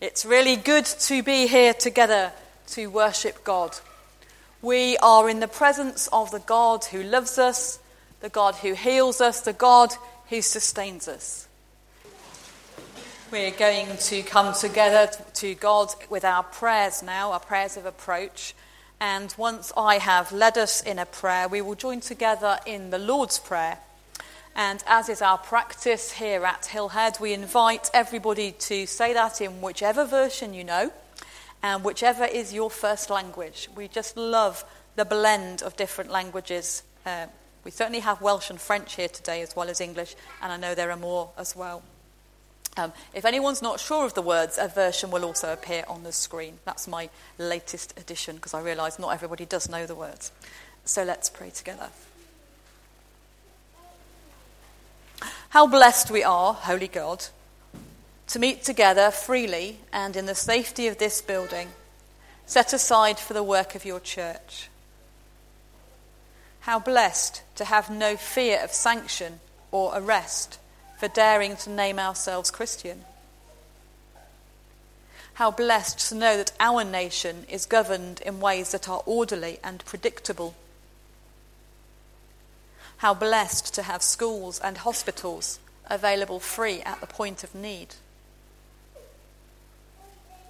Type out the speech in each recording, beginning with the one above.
It's really good to be here together to worship God. We are in the presence of the God who loves us, the God who heals us, the God who sustains us. We're going to come together to God with our prayers now, our prayers of approach. And once I have led us in a prayer, we will join together in the Lord's Prayer. And as is our practice here at Hillhead, we invite everybody to say that in whichever version you know and whichever is your first language. We just love the blend of different languages. We certainly have Welsh and French here today as well as English, and I know there are more as well. If anyone's not sure of the words, a version will also appear on the screen. That's my latest addition because I realise not everybody does know the words. So let's pray together. How blessed we are, Holy God, to meet together freely and in the safety of this building, set aside for the work of your church. How blessed to have no fear of sanction or arrest for daring to name ourselves Christian. How blessed to know that our nation is governed in ways that are orderly and predictable. How blessed to have schools and hospitals available free at the point of need.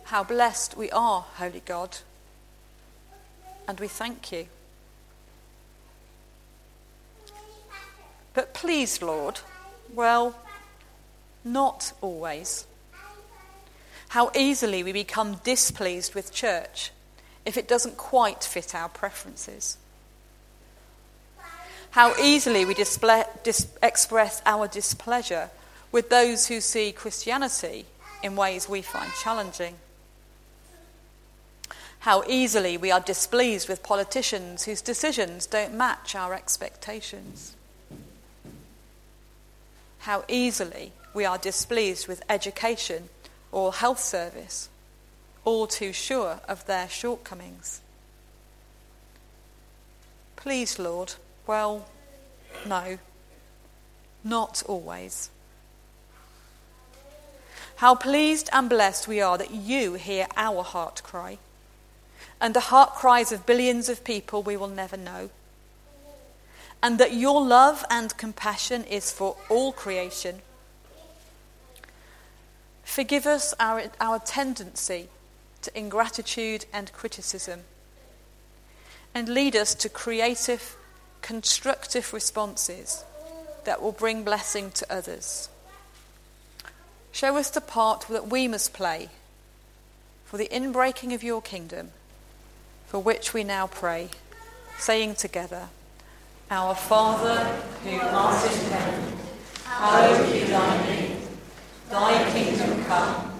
How blessed we are, Holy God, and we thank you. But please, Lord, well, not always. How easily we become displeased with church if it doesn't quite fit our preferences. How easily we express our displeasure with those who see Christianity in ways we find challenging. How easily we are displeased with politicians whose decisions don't match our expectations. How easily we are displeased with education or health service, all too sure of their shortcomings. Please, Lord, well, no, not always. How pleased and blessed we are that you hear our heart cry, and the heart cries of billions of people we will never know. And that your love and compassion is for all creation. Forgive us our tendency to ingratitude and criticism, and lead us to creative, constructive responses that will bring blessing to others. Show us the part that we must play for the inbreaking of your kingdom, for which we now pray, saying together, Our Father, who art in heaven, hallowed be thy name. Thy kingdom come,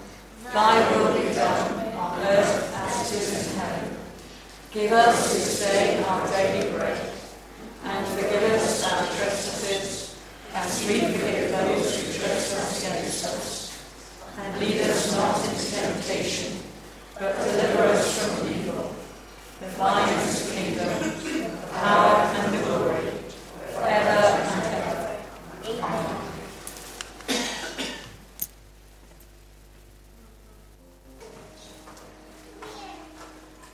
thy will be done on earth as it is in heaven. Give us this day our daily bread, and forgive us our trespasses, as we forgive those who trespass against us. And lead us not into temptation, but deliver us from evil. For thine is the kingdom, the power and the glory.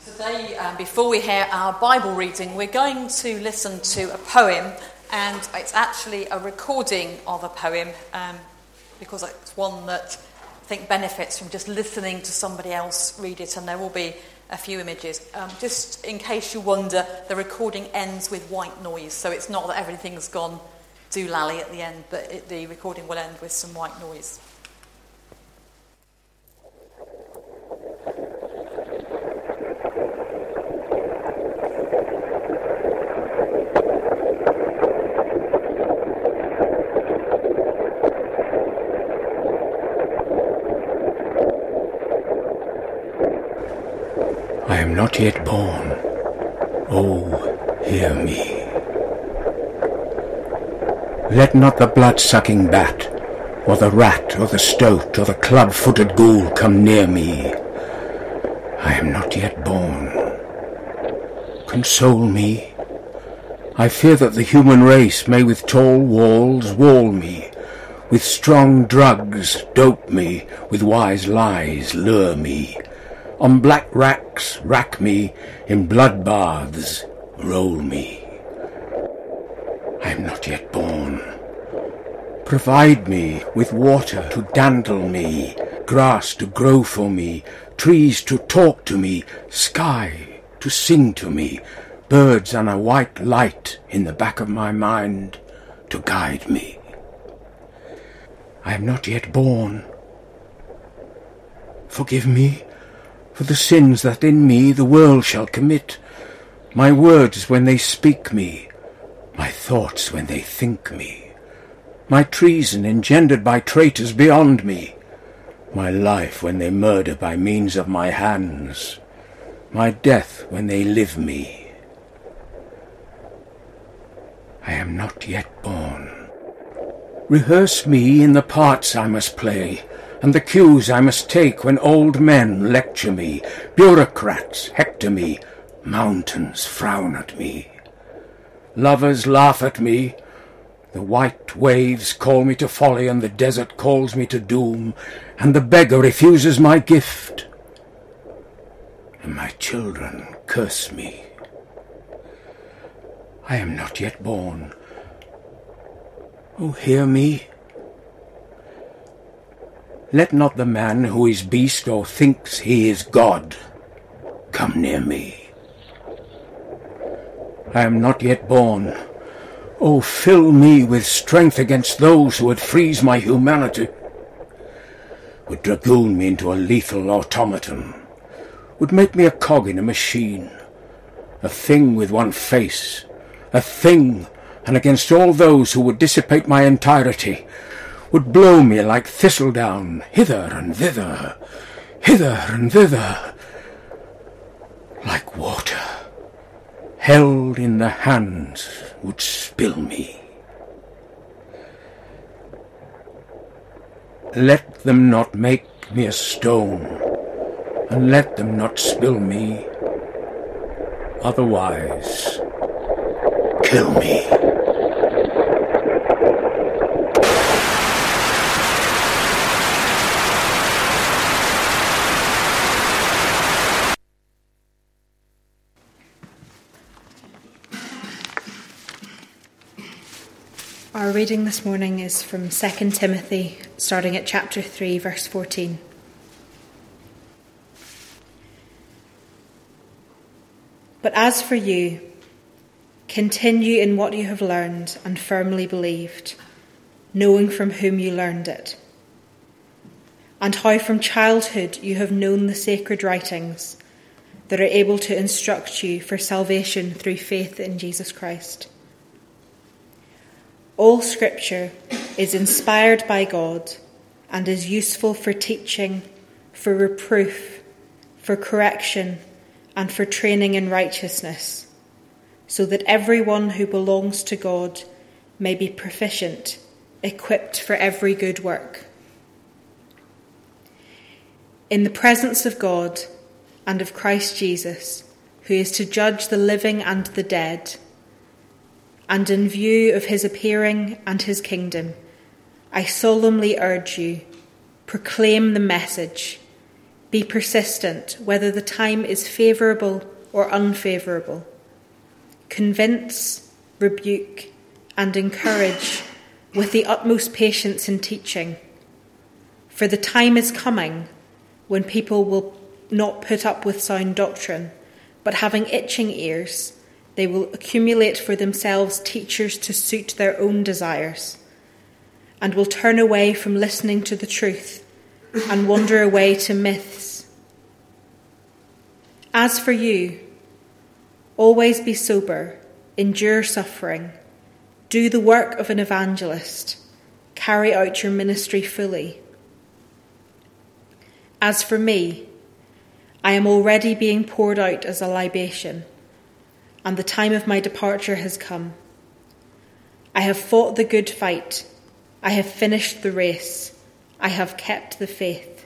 Today, before we hear our Bible reading, we're going to listen to a poem, and it's actually a recording of a poem because it's one that I think benefits from just listening to somebody else read it, and there will be a few images. Just in case you wonder, the recording ends with white noise, so it's not that everything's gone doolally at the end, but the recording will end with some white noise. Not yet born, oh, hear me. Let not the blood-sucking bat, or the rat, or the stoat, or the club-footed ghoul come near me. I am not yet born. Console me. I fear that the human race may with tall walls wall me, with strong drugs dope me, with wise lies lure me, on black racks rack me, in blood baths roll me. I am not yet born. Provide me with water to dandle me, grass to grow for me, trees to talk to me, sky to sing to me, birds and a white light in the back of my mind to guide me. I am not yet born. Forgive me for the sins that in me the world shall commit, my words when they speak me, my thoughts when they think me, my treason engendered by traitors beyond me, my life when they murder by means of my hands, my death when they live me. I am not yet born. Rehearse me in the parts I must play, and the cues I must take when old men lecture me, bureaucrats hector me, mountains frown at me, lovers laugh at me, the white waves call me to folly, and the desert calls me to doom, and the beggar refuses my gift, and my children curse me. I am not yet born. Oh, hear me. Let not the man who is beast or thinks he is God come near me. I am not yet born. Oh, fill me with strength against those who would freeze my humanity, would dragoon me into a lethal automaton, would make me a cog in a machine, a thing with one face, a thing, and against all those who would dissipate my entirety, would blow me like thistledown, hither and thither, hither and thither, like water held in the hands would spill me. Let them not make me a stone, and let them not spill me, otherwise kill me. Our reading this morning is from 2 Timothy, starting at chapter 3, verse 14. But as for you, continue in what you have learned and firmly believed, knowing from whom you learned it, and how from childhood you have known the sacred writings that are able to instruct you for salvation through faith in Jesus Christ. All Scripture is inspired by God and is useful for teaching, for reproof, for correction, and for training in righteousness, so that everyone who belongs to God may be proficient, equipped for every good work. In the presence of God and of Christ Jesus, who is to judge the living and the dead, and in view of his appearing and his kingdom, I solemnly urge you, proclaim the message. Be persistent, whether the time is favourable or unfavourable. Convince, rebuke, and encourage with the utmost patience in teaching. For the time is coming when people will not put up with sound doctrine, but having itching ears, they will accumulate for themselves teachers to suit their own desires, and will turn away from listening to the truth and wander away to myths. As for you, always be sober, endure suffering, do the work of an evangelist, carry out your ministry fully. As for me, I am already being poured out as a libation, and the time of my departure has come. I have fought the good fight. I have finished the race. I have kept the faith.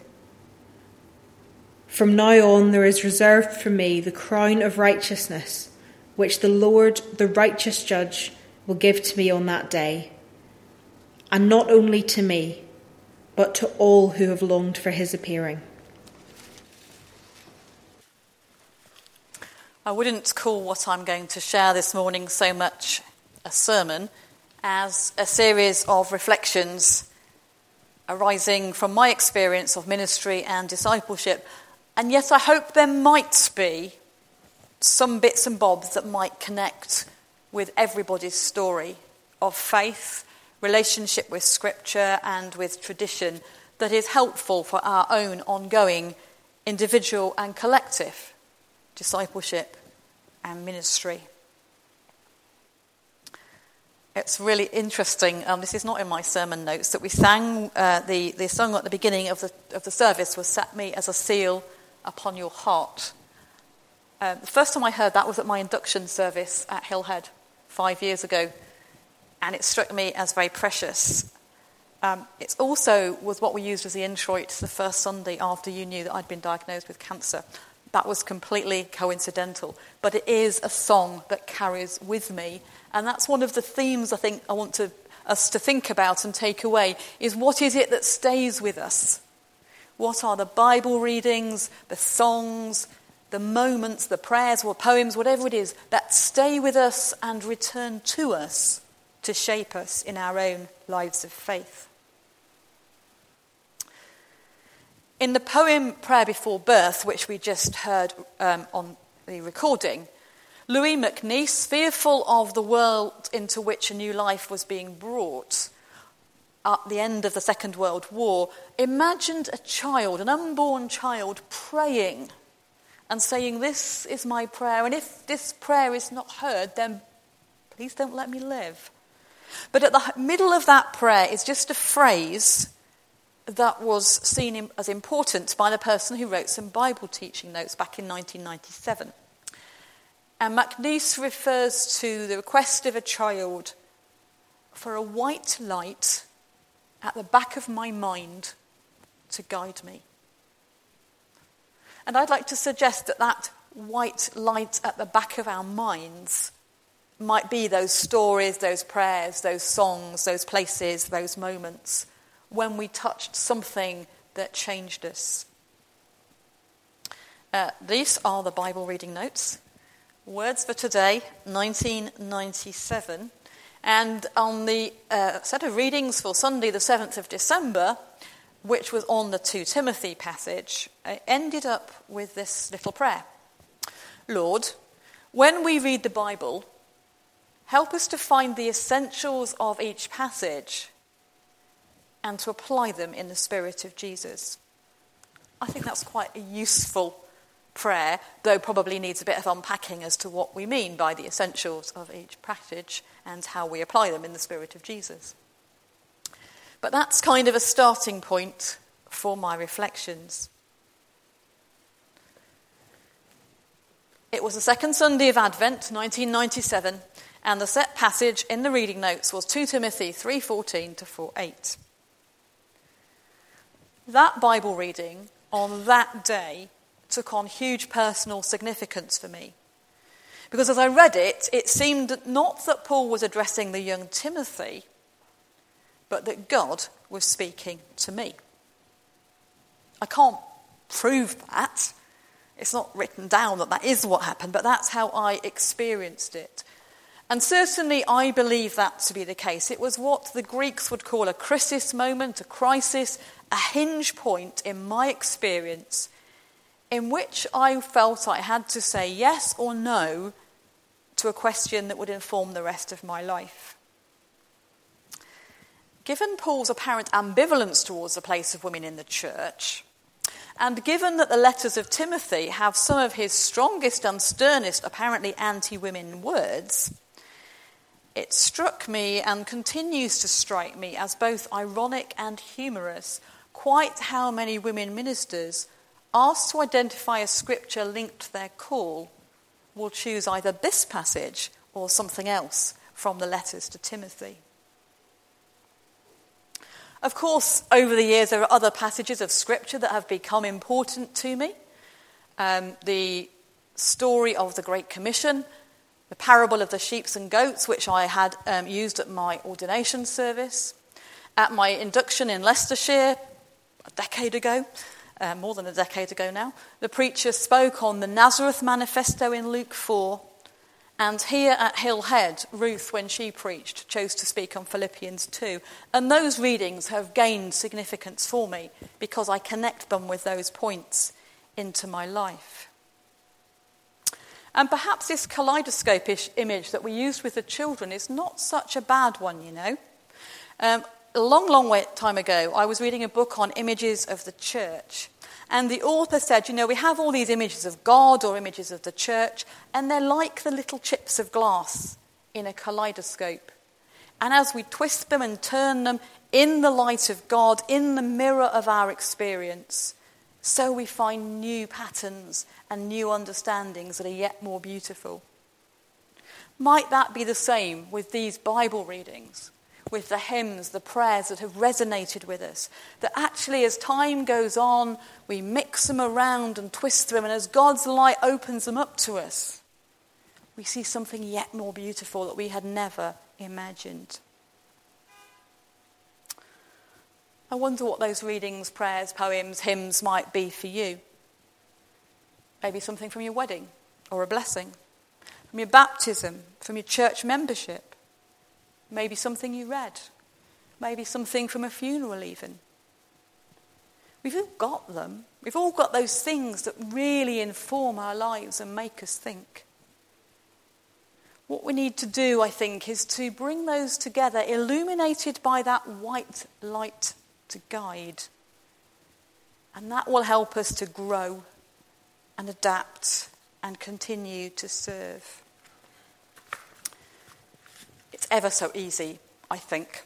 From now on there is reserved for me the crown of righteousness, which the Lord, the righteous judge, will give to me on that day. and not only to me, but to all who have longed for his appearing. I wouldn't call what I'm going to share this morning so much a sermon as a series of reflections arising from my experience of ministry and discipleship, and yet I hope there might be some bits and bobs that might connect with everybody's story of faith, relationship with Scripture and with tradition that is helpful for our own ongoing individual and collective discipleship and ministry. It's really interesting, this is not in my sermon notes, that we sang the song at the beginning of the service was "Set Me as a Seal Upon Your Heart." The first time I heard that was at my induction service at Hillhead 5 years ago, and it struck me as very precious. It also was what we used as the introit the first Sunday after you knew that I'd been diagnosed with cancer. That was completely coincidental, but it is a song that carries with me, and that's one of the themes I think I want us to think about and take away, is what is it that stays with us? What are the Bible readings, the songs, the moments, the prayers or poems, whatever it is, that stay with us and return to us to shape us in our own lives of faith? In the poem Prayer Before Birth, which we just heard on the recording, Louis MacNeice, fearful of the world into which a new life was being brought at the end of the Second World War, imagined a child, an unborn child, praying and saying, "This is my prayer, and if this prayer is not heard, then please don't let me live." But at the middle of that prayer is just a phrase that was seen as important by the person who wrote some Bible teaching notes back in 1997. And MacNeice refers to the request of a child for a white light at the back of my mind to guide me. And I'd like to suggest that that white light at the back of our minds might be those stories, those prayers, those songs, those places, those moments, when we touched something that changed us. These are the Bible reading notes. Words for today, 1997. And on the set of readings for Sunday, the 7th of December, which was on the 2 Timothy passage, I ended up with this little prayer. Lord, when we read the Bible, help us to find the essentials of each passage and to apply them in the spirit of Jesus. I think that's quite a useful prayer, though probably needs a bit of unpacking as to what we mean by the essentials of each passage and how we apply them in the spirit of Jesus. But that's kind of a starting point for my reflections. It was the second Sunday of Advent, 1997, and the set passage in the reading notes was 2 Timothy 3:14 to 4:8. That Bible reading on that day took on huge personal significance for me, because as I read it, it seemed not that Paul was addressing the young Timothy, but that God was speaking to me. I can't prove that. It's not written down that that is what happened, but that's how I experienced it. And certainly I believe that to be the case. It was what the Greeks would call a krisis moment, a crisis, a hinge point in my experience in which I felt I had to say yes or no to a question that would inform the rest of my life. Given Paul's apparent ambivalence towards the place of women in the church, and given that the letters of Timothy have some of his strongest and sternest apparently anti-women words, it struck me and continues to strike me as both ironic and humorous quite how many women ministers asked to identify a scripture linked to their call will choose either this passage or something else from the letters to Timothy. Of course, over the years there are other passages of scripture that have become important to me. The story of the Great Commission, the parable of the sheep and goats, which I had used at my ordination service, at my induction in Leicestershire a decade ago, more than a decade ago now, the preacher spoke on the Nazareth Manifesto in Luke 4, and here at Hillhead, Ruth, when she preached, chose to speak on Philippians 2. And those readings have gained significance for me because I connect them with those points into my life. And perhaps this kaleidoscope-ish image that we used with the children is not such a bad one, you know. A long time ago, I was reading a book on images of the church. And the author said, you know, we have all these images of God or images of the church, and they're like the little chips of glass in a kaleidoscope. And as we twist them and turn them in the light of God, in the mirror of our experience, so we find new patterns and new understandings that are yet more beautiful. Might that be the same with these Bible readings? With the hymns, the prayers that have resonated with us, that actually as time goes on, we mix them around and twist them, and as God's light opens them up to us, we see something yet more beautiful that we had never imagined. I wonder what those readings, prayers, poems, hymns might be for you. Maybe something from your wedding or a blessing, from your baptism, from your church membership. Maybe something you read. Maybe something from a funeral even. We've all got them. We've all got those things that really inform our lives and make us think. What we need to do, I think, is to bring those together, illuminated by that white light to guide. And that will help us to grow and adapt and continue to serve. It's ever so easy, I think,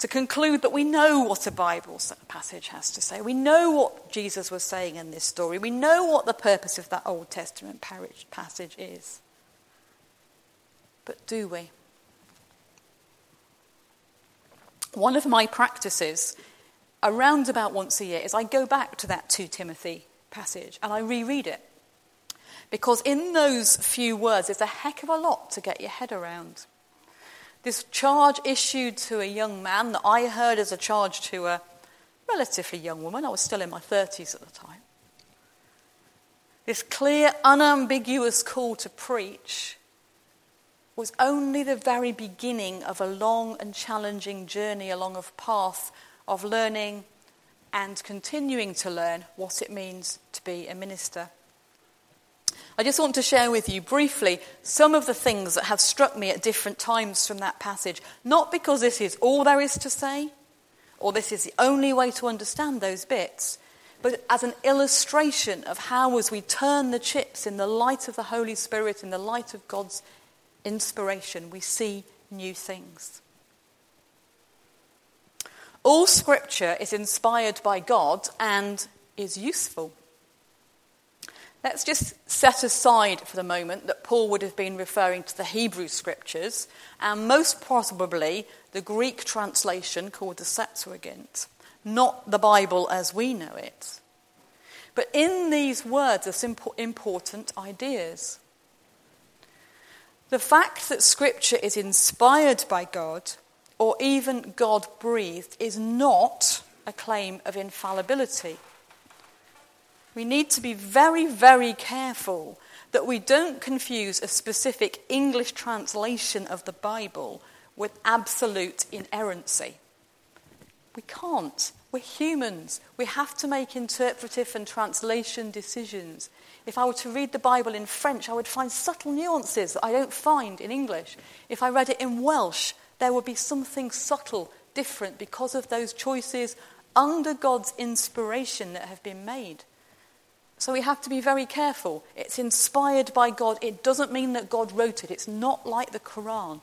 to conclude that we know what a Bible passage has to say. We know what Jesus was saying in this story. We know what the purpose of that Old Testament passage is. But do we? One of my practices, around about once a year, is I go back to that 2 Timothy passage and I reread it. Because in those few words, there's a heck of a lot to get your head around. This charge issued to a young man that I heard as a charge to a relatively young woman. I was still in my 30s at the time. This clear, unambiguous call to preach was only the very beginning of a long and challenging journey along a path of learning and continuing to learn what it means to be a minister. I just want to share with you briefly some of the things that have struck me at different times from that passage. Not because this is all there is to say, or this is the only way to understand those bits, but as an illustration of how, as we turn the chips in the light of the Holy Spirit, in the light of God's inspiration, we see new things. All Scripture is inspired by God and is useful. Let's just set aside for the moment that Paul would have been referring to the Hebrew Scriptures and most probably the Greek translation called the Septuagint, not the Bible as we know it. But in these words are simple, important ideas. The fact that Scripture is inspired by God or even God-breathed is not a claim of infallibility. We need to be very, very careful that we don't confuse a specific English translation of the Bible with absolute inerrancy. We can't. We're humans. We have to make interpretive and translation decisions. If I were to read the Bible in French, I would find subtle nuances that I don't find in English. If I read it in Welsh, there would be something subtle, different, because of those choices under God's inspiration that have been made. So we have to be very careful. It's inspired by God. It doesn't mean that God wrote it. It's not like the Quran.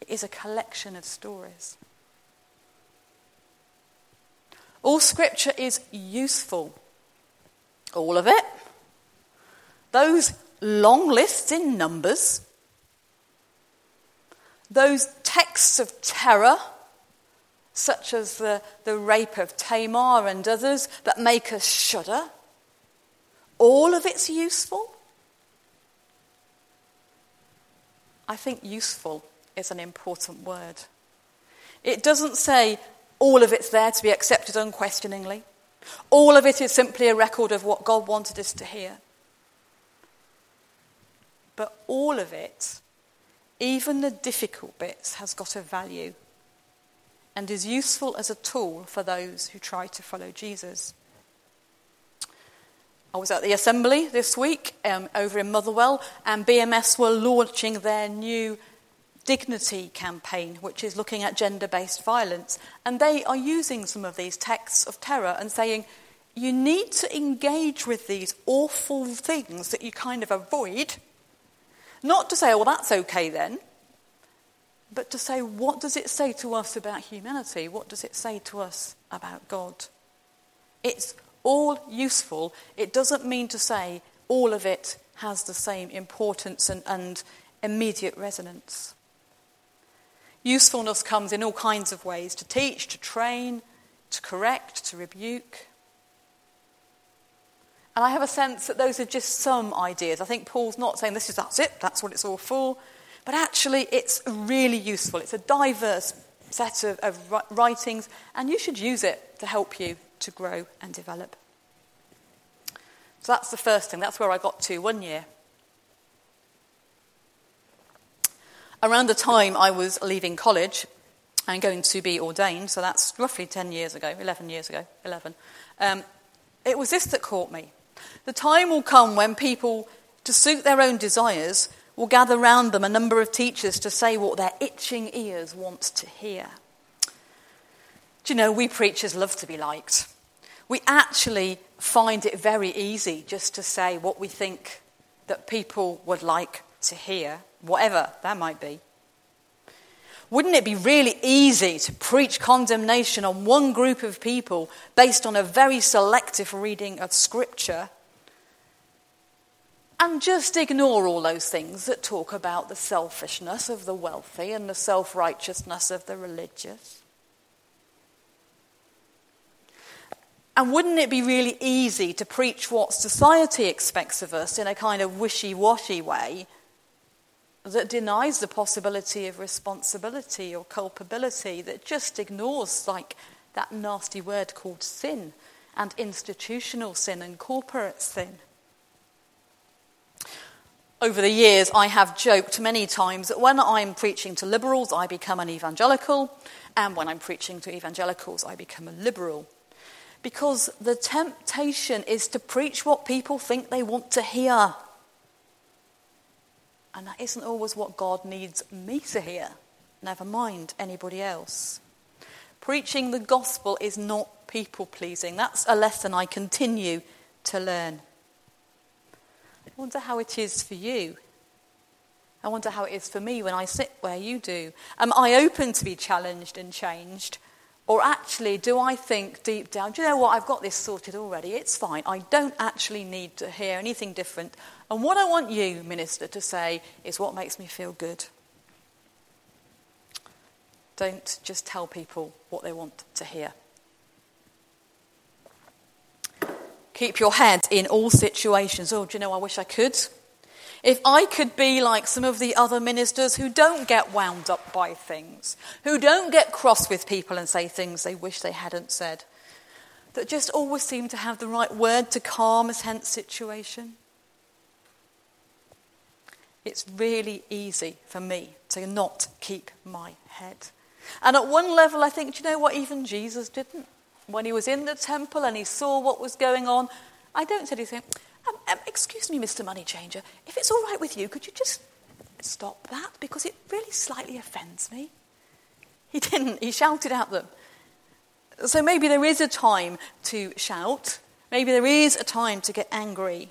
It is a collection of stories. All Scripture is useful. All of it. Those long lists in Numbers. Those texts of terror, such as the rape of Tamar and others, that make us shudder. All of it's useful? I think useful is an important word. It doesn't say All of it's there to be accepted unquestioningly. All of it is simply a record of what God wanted us to hear. But all of it, even the difficult bits, has got a value and is useful as a tool for those who try to follow Jesus. I was at the assembly this week over in Motherwell, and BMS were launching their new Dignity campaign, which is looking at gender-based violence. And they are using some of these texts of terror and saying, you need to engage with these awful things that you kind of avoid, not to say, oh, well, that's okay then, but to say, what does it say to us about humanity? What does it say to us about God? It's all useful. It doesn't mean to say all of it has the same importance and immediate resonance. Usefulness comes in all kinds of ways, to teach, to train, to correct, to rebuke. And I have a sense that those are just some ideas. I think Paul's not saying that's it, that's what it's all for. But actually it's really useful. It's a diverse set of writings, and you should use it to help you to grow and develop. So that's the first thing. That's where I got to one year. Around the time I was leaving college and going to be ordained, so that's roughly 11 years ago, it was this that caught me. The time will come when people, to suit their own desires, will gather round them a number of teachers to say what their itching ears want to hear. Do you know, we preachers love to be liked. We actually find it very easy just to say what we think that people would like to hear, whatever that might be. Wouldn't it be really easy to preach condemnation on one group of people based on a very selective reading of Scripture and just ignore all those things that talk about the selfishness of the wealthy and the self-righteousness of the religious? And wouldn't it be really easy to preach what society expects of us in a kind of wishy-washy way that denies the possibility of responsibility or culpability, that just ignores like that nasty word called sin and institutional sin and corporate sin? Over the years, I have joked many times that when I'm preaching to liberals, I become an evangelical, and when I'm preaching to evangelicals, I become a liberal. Because the temptation is to preach what people think they want to hear. And that isn't always what God needs me to hear, never mind anybody else. Preaching the gospel is not people-pleasing. That's a lesson I continue to learn. I wonder how it is for you. I wonder how it is for me when I sit where you do. Am I open to be challenged and changed? Or actually, do I think deep down, do you know what, I've got this sorted already, it's fine, I don't actually need to hear anything different. And what I want you, minister, to say is what makes me feel good. Don't just tell people what they want to hear. Keep your head in all situations. Oh, do you know, I wish I could. If I could be like some of the other ministers who don't get wound up by things, who don't get cross with people and say things they wish they hadn't said, that just always seem to have the right word to calm a tense situation. It's really easy for me to not keep my head. And at one level I think, do you know what, even Jesus didn't. When he was in the temple and he saw what was going on, I don't say anything. Excuse me, Mr. Money Changer, if it's all right with you, could you just stop that? Because it really slightly offends me. He didn't. He shouted at them. So maybe there is a time to shout. Maybe there is a time to get angry.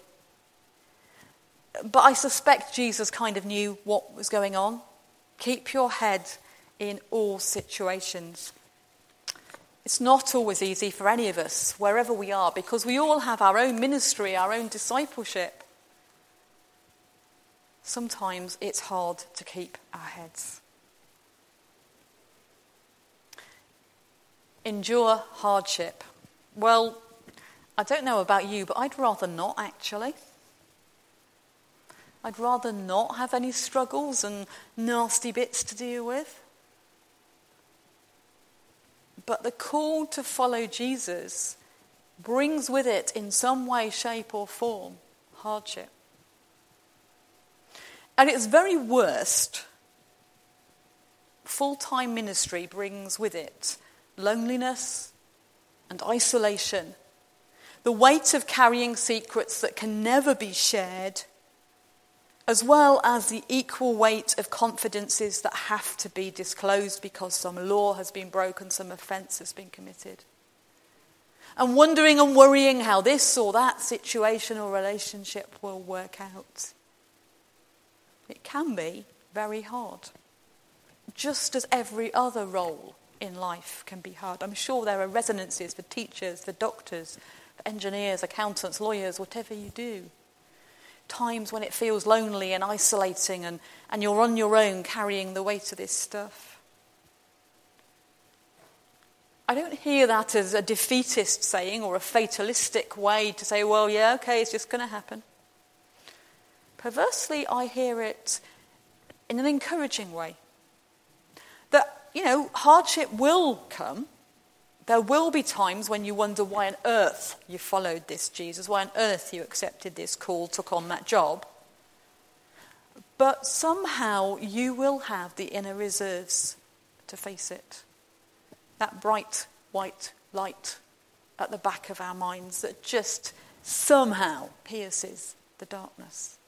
But I suspect Jesus kind of knew what was going on. Keep your head in all situations. It's not always easy for any of us, wherever we are, because we all have our own ministry, our own discipleship. Sometimes it's hard to keep our heads. Endure hardship. Well, I don't know about you, but I'd rather not, actually. I'd rather not have any struggles and nasty bits to deal with. But the call to follow Jesus brings with it, in some way, shape, or form, hardship. At its very worst, full-time ministry brings with it loneliness and isolation, the weight of carrying secrets that can never be shared, as well as the equal weight of confidences that have to be disclosed because some law has been broken, some offence has been committed. And wondering and worrying how this or that situation or relationship will work out. It can be very hard, just as every other role in life can be hard. I'm sure there are resonances for teachers, for doctors, for engineers, accountants, lawyers, whatever you do. Times when it feels lonely and isolating and you're on your own carrying the weight of this stuff. I don't hear that as a defeatist saying or a fatalistic way to say, well, yeah, okay, it's just going to happen. Perversely, I hear it in an encouraging way. That, you know, hardship will come. There will be times when you wonder why on earth you followed this Jesus, why on earth you accepted this call, took on that job. But somehow you will have the inner reserves to face it. That bright white light at the back of our minds that just somehow pierces the darkness.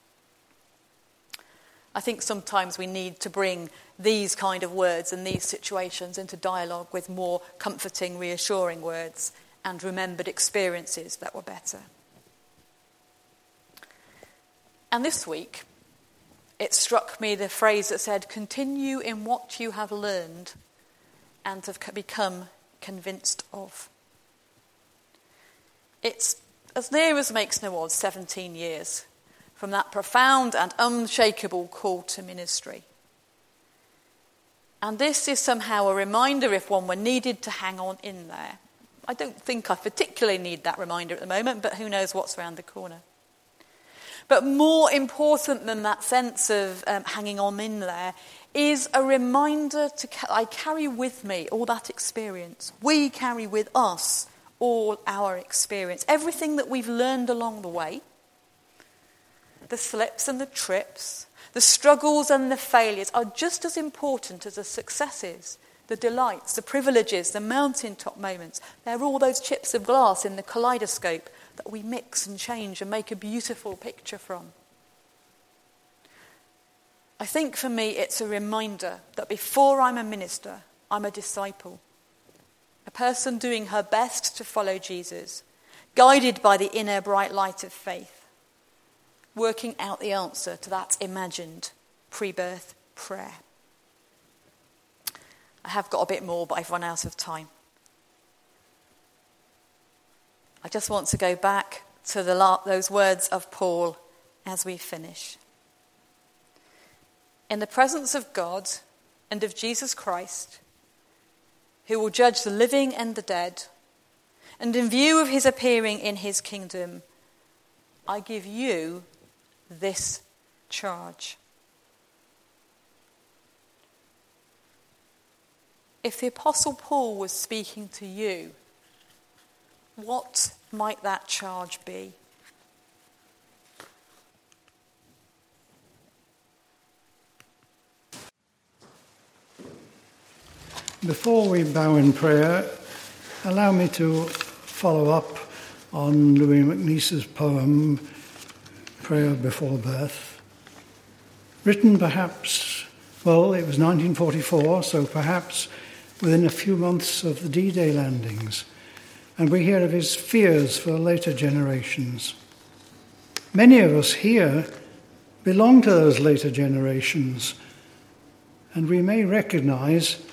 I think sometimes we need to bring these kind of words and these situations into dialogue with more comforting, reassuring words and remembered experiences that were better. And this week, it struck me the phrase that said, "Continue in what you have learned and have become convinced of." It's as near as makes no odds, 17 years from that profound and unshakable call to ministry. And this is somehow a reminder, if one were needed, to hang on in there. I don't think I particularly need that reminder at the moment, but who knows what's around the corner. But more important than that sense of hanging on in there is a reminder I carry with me all that experience. We carry with us all our experience, everything that we've learned along the way, the slips and the trips, the struggles and the failures are just as important as the successes, the delights, the privileges, the mountaintop moments. They're all those chips of glass in the kaleidoscope that we mix and change and make a beautiful picture from. I think for me it's a reminder that before I'm a minister, I'm a disciple, a person doing her best to follow Jesus, guided by the inner bright light of faith, working out the answer to that imagined pre-birth prayer. I have got a bit more, but I've run out of time. I just want to go back to those words of Paul as we finish. In the presence of God and of Jesus Christ, who will judge the living and the dead, and in view of his appearing in his kingdom, I give you this charge. If the Apostle Paul was speaking to you, what might that charge be? Before we bow in prayer, allow me to follow up on Louis MacNeice's poem, Prayer Before Birth. Written perhaps, well, it was 1944, so perhaps within a few months of the D-Day landings, and we hear of his fears for later generations. Many of us here belong to those later generations, and we may recognise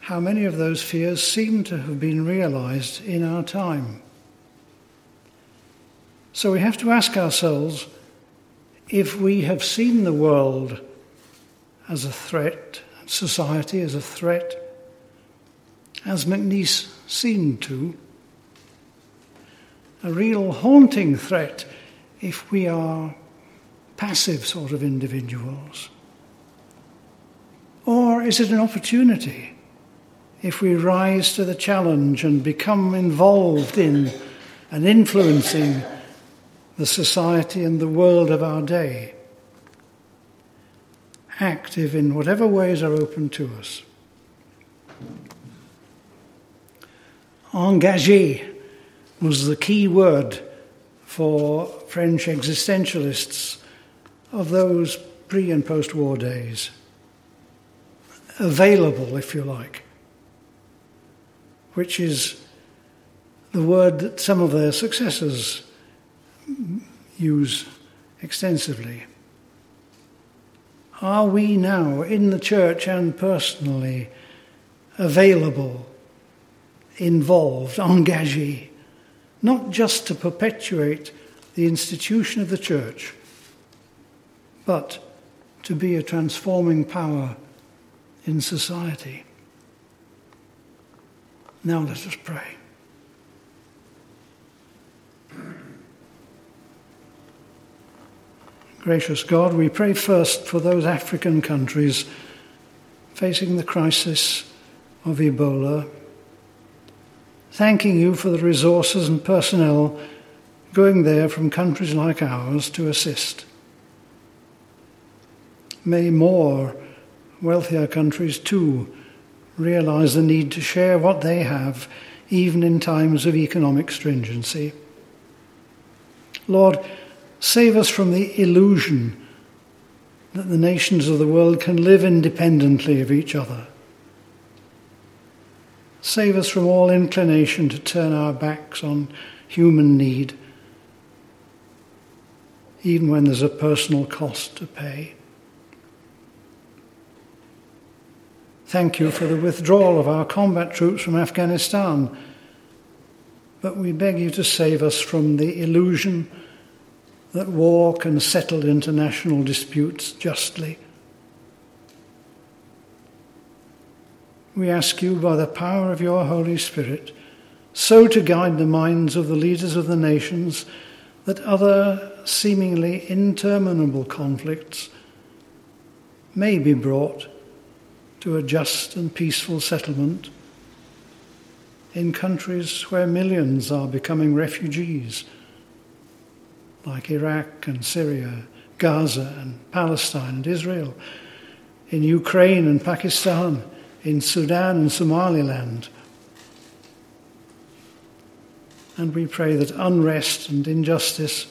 how many of those fears seem to have been realised in our time. So we have to ask ourselves if we have seen the world as a threat, society as a threat, as MacNeice seemed to, a real haunting threat if we are passive sort of individuals. Or is it an opportunity? if we rise to the challenge and become involved in and influencing the society and the world of our day, active in whatever ways are open to us. Engagé was the key word for French existentialists of those pre- and post-war days. Available, if you like, which is the word that some of their successors use extensively. Are we now, in the church and personally, available, involved, engagé, not just to perpetuate the institution of the church, but to be a transforming power in society? Now let us pray. Gracious God, we pray first for those African countries facing the crisis of Ebola, thanking you for the resources and personnel going there from countries like ours to assist. May more wealthier countries too realize the need to share what they have, even in times of economic stringency. Lord, save us from the illusion that the nations of the world can live independently of each other. Save us from all inclination to turn our backs on human need, even when there's a personal cost to pay. Thank you for the withdrawal of our combat troops from Afghanistan, but we beg you to save us from the illusion that war can settle international disputes justly. We ask you, by the power of your Holy Spirit, so to guide the minds of the leaders of the nations that other seemingly interminable conflicts may be brought to a just and peaceful settlement in countries where millions are becoming refugees, like Iraq and Syria, Gaza and Palestine and Israel, in Ukraine and Pakistan, in Sudan and Somaliland. And we pray that unrest and injustice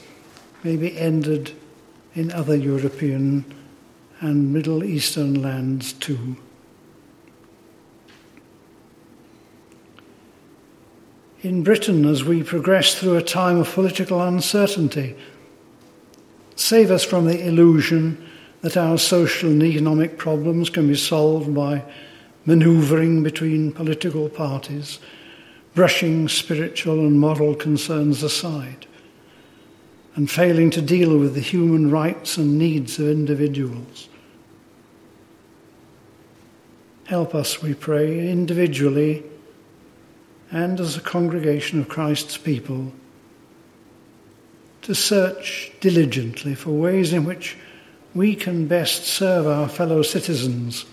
may be ended in other European and Middle Eastern lands too. In Britain, as we progress through a time of political uncertainty, save us from the illusion that our social and economic problems can be solved by manoeuvring between political parties, brushing spiritual and moral concerns aside, and failing to deal with the human rights and needs of individuals. Help us, we pray, individually and as a congregation of Christ's people, to search diligently for ways in which we can best serve our fellow citizens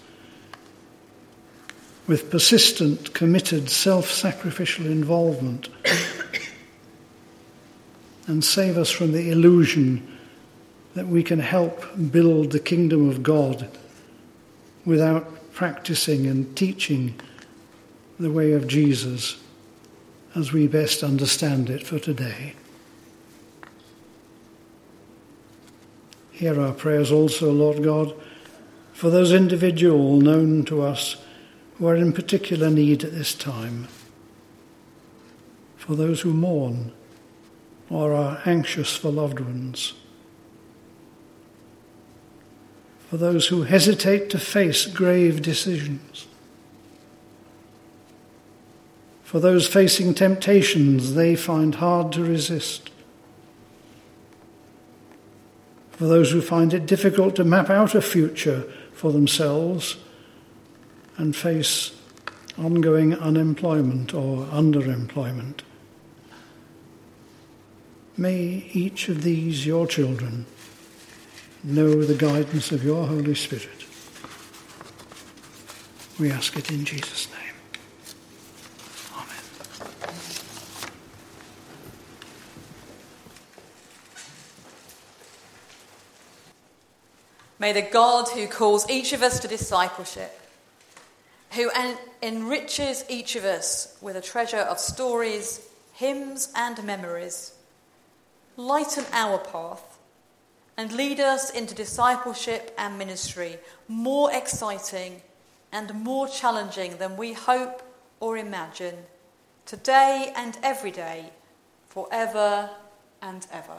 with persistent, committed, self-sacrificial involvement, and save us from the illusion that we can help build the kingdom of God without practicing and teaching the way of Jesus as we best understand it for today. Hear our prayers also, Lord God, for those individuals known to us who are in particular need at this time, for those who mourn or are anxious for loved ones, for those who hesitate to face grave decisions, for those facing temptations they find hard to resist, for those who find it difficult to map out a future for themselves and face ongoing unemployment or underemployment. May each of these, your children, know the guidance of your Holy Spirit. We ask it in Jesus' name. May the God who calls each of us to discipleship, who enriches each of us with a treasure of stories, hymns and memories, lighten our path and lead us into discipleship and ministry more exciting and more challenging than we hope or imagine, today and every day, forever and ever.